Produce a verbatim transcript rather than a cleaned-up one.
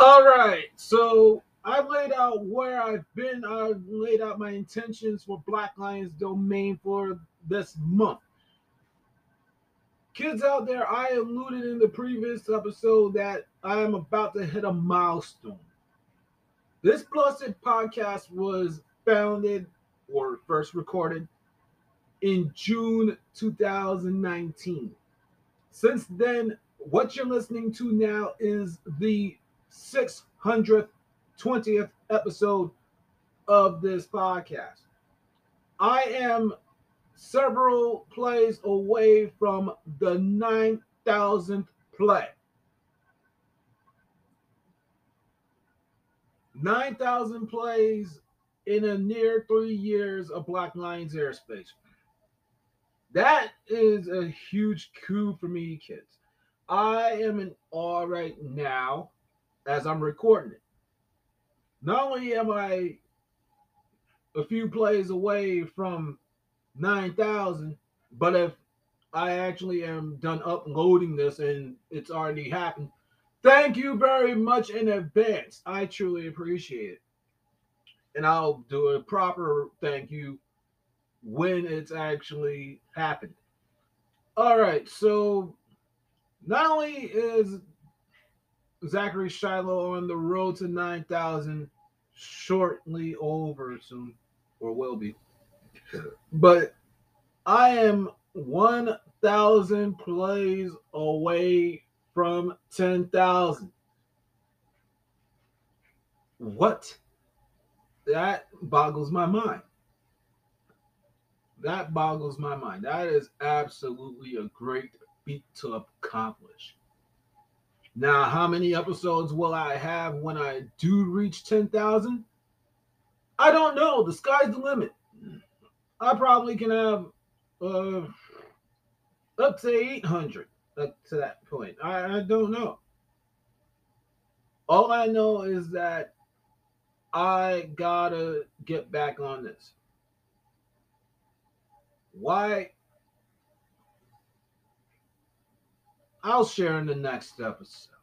All right, so I've laid out where I've been. I've laid out my intentions for Black Lions Domain for this month. Kids out there, I alluded in the previous episode that I am about to hit a milestone. This Blustered podcast was founded or first recorded in June two thousand nineteen. Since then, what you're listening to now is the six hundred twentieth episode of this podcast. I am several plays away from the nine thousandth play. nine thousand plays in a near three years of Black Lion's airspace. That is a huge coup for me, kids. I am in awe right now as I'm recording it. Not only am I a few plays away from nine thousand, but if I actually am done uploading this and it's already happened, thank you very much in advance. I truly appreciate it. And I'll do a proper thank you when it's actually happened. All right, so not only is Zachary Shiloh on the road to nine thousand shortly over soon, or will be, but I am one thousand plays away from ten thousand. What? That boggles my mind. That boggles my mind. That is absolutely a great feat to accomplish. Now, how many episodes will I have when I do reach ten thousand? I don't know. The sky's the limit. I probably can have uh, up to eight hundred. Up to that point, I, I don't know. All I know is that I gotta get back on this. Why? I'll share in the next episode.